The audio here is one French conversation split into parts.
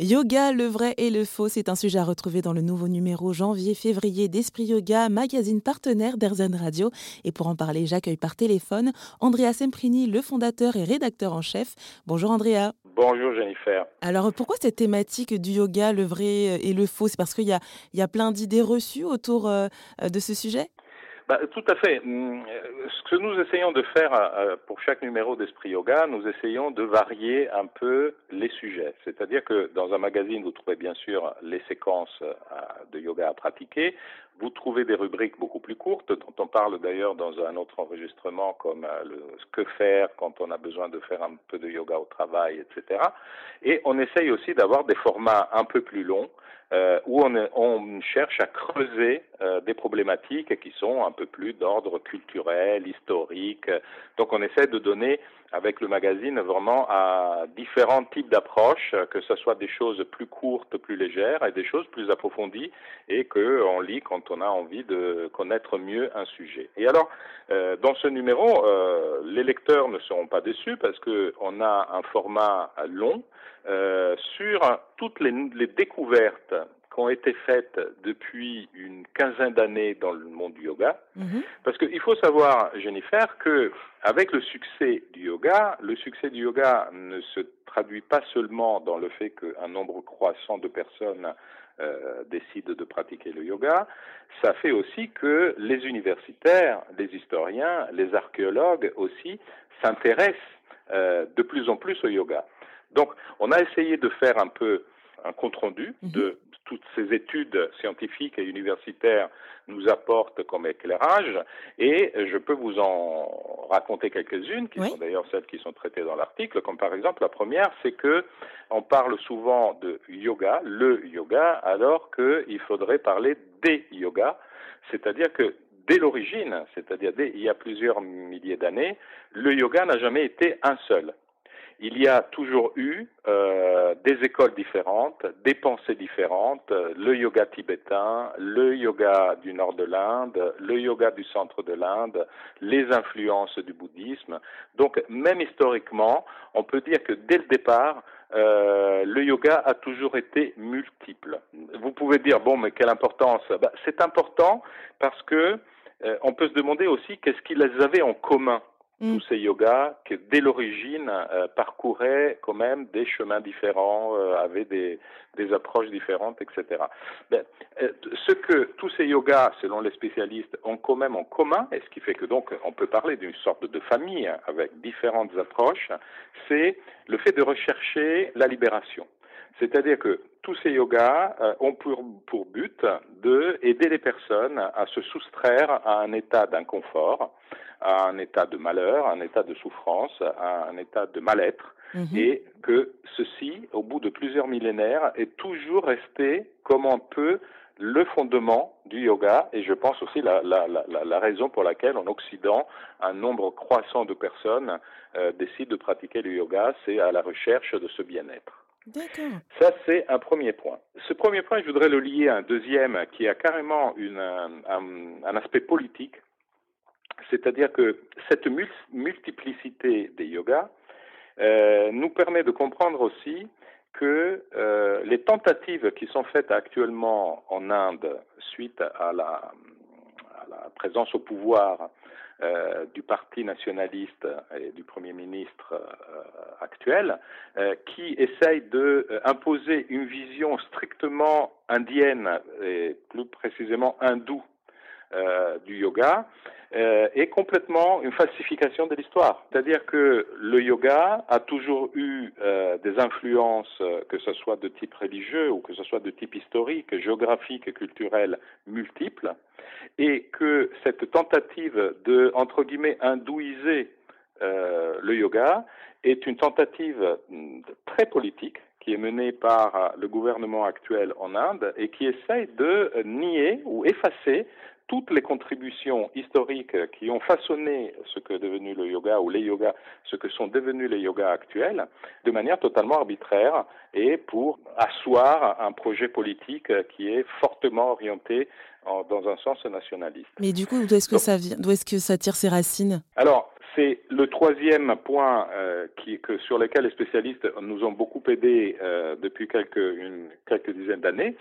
Yoga, le vrai et le faux, c'est un sujet à retrouver dans le nouveau numéro janvier-février d'Esprit Yoga, magazine partenaire d'Airzen Radio. Et pour en parler, j'accueille par téléphone Andrea Semprini, le fondateur et rédacteur en chef. Bonjour Andrea. Bonjour Jennifer. Alors pourquoi cette thématique du yoga, le vrai et le faux? C'est parce qu'il y a plein d'idées reçues autour de ce sujet? Tout à fait. Ce que nous essayons de faire pour chaque numéro d'Esprit Yoga, nous essayons de varier un peu les sujets. C'est-à-dire que dans un magazine, vous trouvez bien sûr les séquences de yoga à pratiquer. Vous trouvez des rubriques beaucoup plus courtes, dont on parle d'ailleurs dans un autre enregistrement, comme ce que faire quand on a besoin de faire un peu de yoga au travail, etc. Et on essaye aussi d'avoir des formats un peu plus longs, où on cherche à creuser des problématiques qui sont un peu plus d'ordre culturel, historique. Donc on essaie de donner avec le magazine vraiment à différents types d'approches, que ce soit des choses plus courtes, plus légères, et des choses plus approfondies, et qu'on lit quand on a envie de connaître mieux un sujet. Et alors, dans ce numéro, les lecteurs ne seront pas déçus, parce que on a un format long sur toutes les découvertes ont été faites depuis une quinzaine d'années dans le monde du yoga. Parce qu'il faut savoir, Jennifer, que avec le succès du yoga ne se traduit pas seulement dans le fait qu'un nombre croissant de personnes décident de pratiquer le yoga, ça fait aussi que les universitaires, les historiens, les archéologues aussi s'intéressent de plus en plus au yoga. Donc, on a essayé de faire un peu un compte-rendu de toutes ces études scientifiques et universitaires nous apportent comme éclairage, et je peux vous en raconter quelques-unes, qui sont d'ailleurs celles qui sont traitées dans l'article, comme par exemple la première, c'est que on parle souvent de yoga, le yoga, alors qu'il faudrait parler des yogas, c'est-à-dire que dès l'origine, c'est-à-dire il y a plusieurs milliers d'années, le yoga n'a jamais été un seul. Il y a toujours eu des écoles différentes, des pensées différentes, le yoga tibétain, le yoga du nord de l'Inde, le yoga du centre de l'Inde, les influences du bouddhisme. Donc, même historiquement, on peut dire que dès le départ, le yoga a toujours été multiple. Vous pouvez dire, bon, mais quelle importance? C'est important parce que on peut se demander aussi qu'est-ce qu'ils avaient en commun. Tous ces yogas qui, dès l'origine, parcouraient quand même des chemins différents, avaient des approches différentes, etc. Ce que tous ces yogas, selon les spécialistes, ont quand même en commun, et ce qui fait que donc on peut parler d'une sorte de famille avec différentes approches, c'est le fait de rechercher la libération. C'est-à-dire que tous ces yogas ont pour but d'aider les personnes à se soustraire à un état d'inconfort, à un état de malheur, à un état de souffrance, à un état de mal-être, et que ceci, au bout de plusieurs millénaires, est toujours resté comme on peut le fondement du yoga, et je pense aussi la raison pour laquelle en Occident un nombre croissant de personnes décident de pratiquer le yoga, c'est à la recherche de ce bien-être. D'accord. Ça, c'est un premier point. Ce premier point, je voudrais le lier à un deuxième qui a carrément un aspect politique, c'est-à-dire que cette multiplicité des yogas nous permet de comprendre aussi que les tentatives qui sont faites actuellement en Inde suite à la présence au pouvoir du parti nationaliste et du Premier ministre actuel, qui essaye d'imposer une vision strictement indienne et plus précisément hindoue du yoga, est complètement une falsification de l'histoire. C'est-à-dire que le yoga a toujours eu des influences, que ce soit de type religieux ou que ce soit de type historique, géographique et culturel multiples, et que cette tentative de, entre guillemets, hindouiser le yoga est une tentative très politique qui est menée par le gouvernement actuel en Inde et qui essaye de nier ou effacer toutes les contributions historiques qui ont façonné ce que est devenu le yoga ou les yogas, ce que sont devenus les yogas actuels, de manière totalement arbitraire et pour asseoir un projet politique qui est fortement orienté dans un sens nationaliste. Mais du coup, d'où est-ce que ça tire ses racines ? Alors, C'est le troisième point sur lequel les spécialistes nous ont beaucoup aidés depuis quelques dizaines d'années,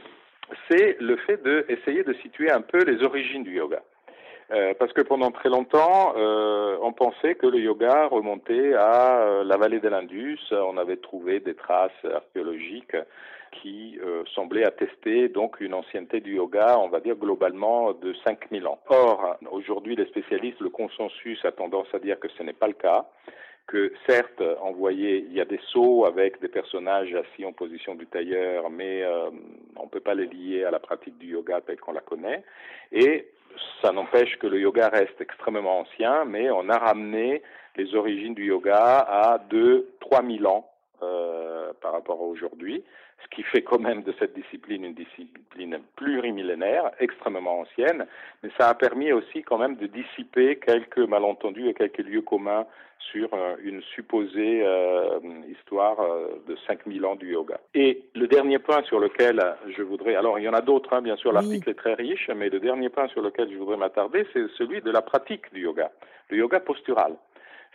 c'est le fait d'essayer de situer un peu les origines du yoga. Parce que pendant très longtemps, on pensait que le yoga remontait à la vallée de l'Indus. On avait trouvé des traces archéologiques qui semblaient attester donc une ancienneté du yoga, on va dire globalement, de 5000 ans. Or, aujourd'hui, les spécialistes, le consensus a tendance à dire que ce n'est pas le cas, que certes, on voyait, il y a des sceaux avec des personnages assis en position du tailleur, mais on ne peut pas les lier à la pratique du yoga telle qu'on la connaît. Et ça n'empêche que le yoga reste extrêmement ancien, mais on a ramené les origines du yoga à 2 000 à 3 000 ans par rapport à aujourd'hui, ce qui fait quand même de cette discipline une discipline plurimillénaire, extrêmement ancienne, mais ça a permis aussi quand même de dissiper quelques malentendus et quelques lieux communs sur une supposée histoire de 5000 ans du yoga. Et le dernier point sur lequel je voudrais... Alors, il y en a d'autres, bien sûr, l'article est très riche, mais le dernier point sur lequel je voudrais m'attarder, c'est celui de la pratique du yoga, le yoga postural.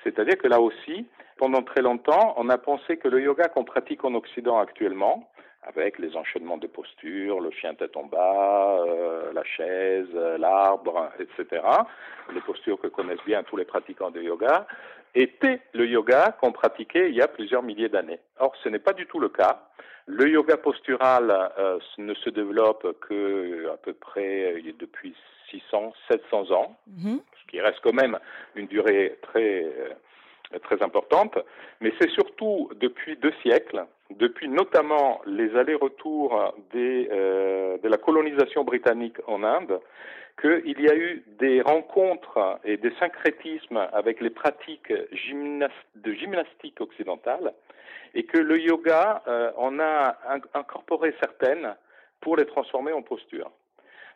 C'est-à-dire que là aussi, pendant très longtemps, on a pensé que le yoga qu'on pratique en Occident actuellement, avec les enchaînements de postures, le chien tête en bas, la chaise, l'arbre, etc., les postures que connaissent bien tous les pratiquants de yoga, était le yoga qu'on pratiquait il y a plusieurs milliers d'années. Or, ce n'est pas du tout le cas. Le yoga postural ne se développe que à peu près depuis 600, 700 ans, ce qui reste quand même une durée très importante, mais c'est surtout depuis 2 siècles, depuis notamment les allers-retours de la colonisation britannique en Inde, qu'il y a eu des rencontres et des syncrétismes avec les pratiques de gymnastique occidentale, et que le yoga en a incorporé certaines pour les transformer en posture.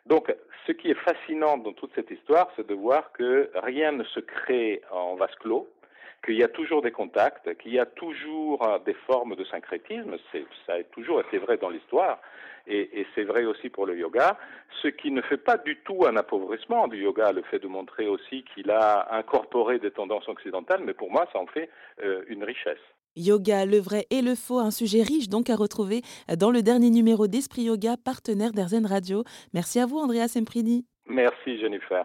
Donc, ce qui est fascinant dans toute cette histoire, c'est de voir que rien ne se crée en vase clos, qu'il y a toujours des contacts, qu'il y a toujours des formes de syncrétisme, ça a toujours été vrai dans l'histoire, et c'est vrai aussi pour le yoga, ce qui ne fait pas du tout un appauvrissement du yoga, le fait de montrer aussi qu'il a incorporé des tendances occidentales, mais pour moi, ça en fait une richesse. Yoga, le vrai et le faux, un sujet riche donc à retrouver dans le dernier numéro d'Esprit Yoga, partenaire d'Airzen Radio. Merci à vous, Andrea Semprini. Merci, Jennifer.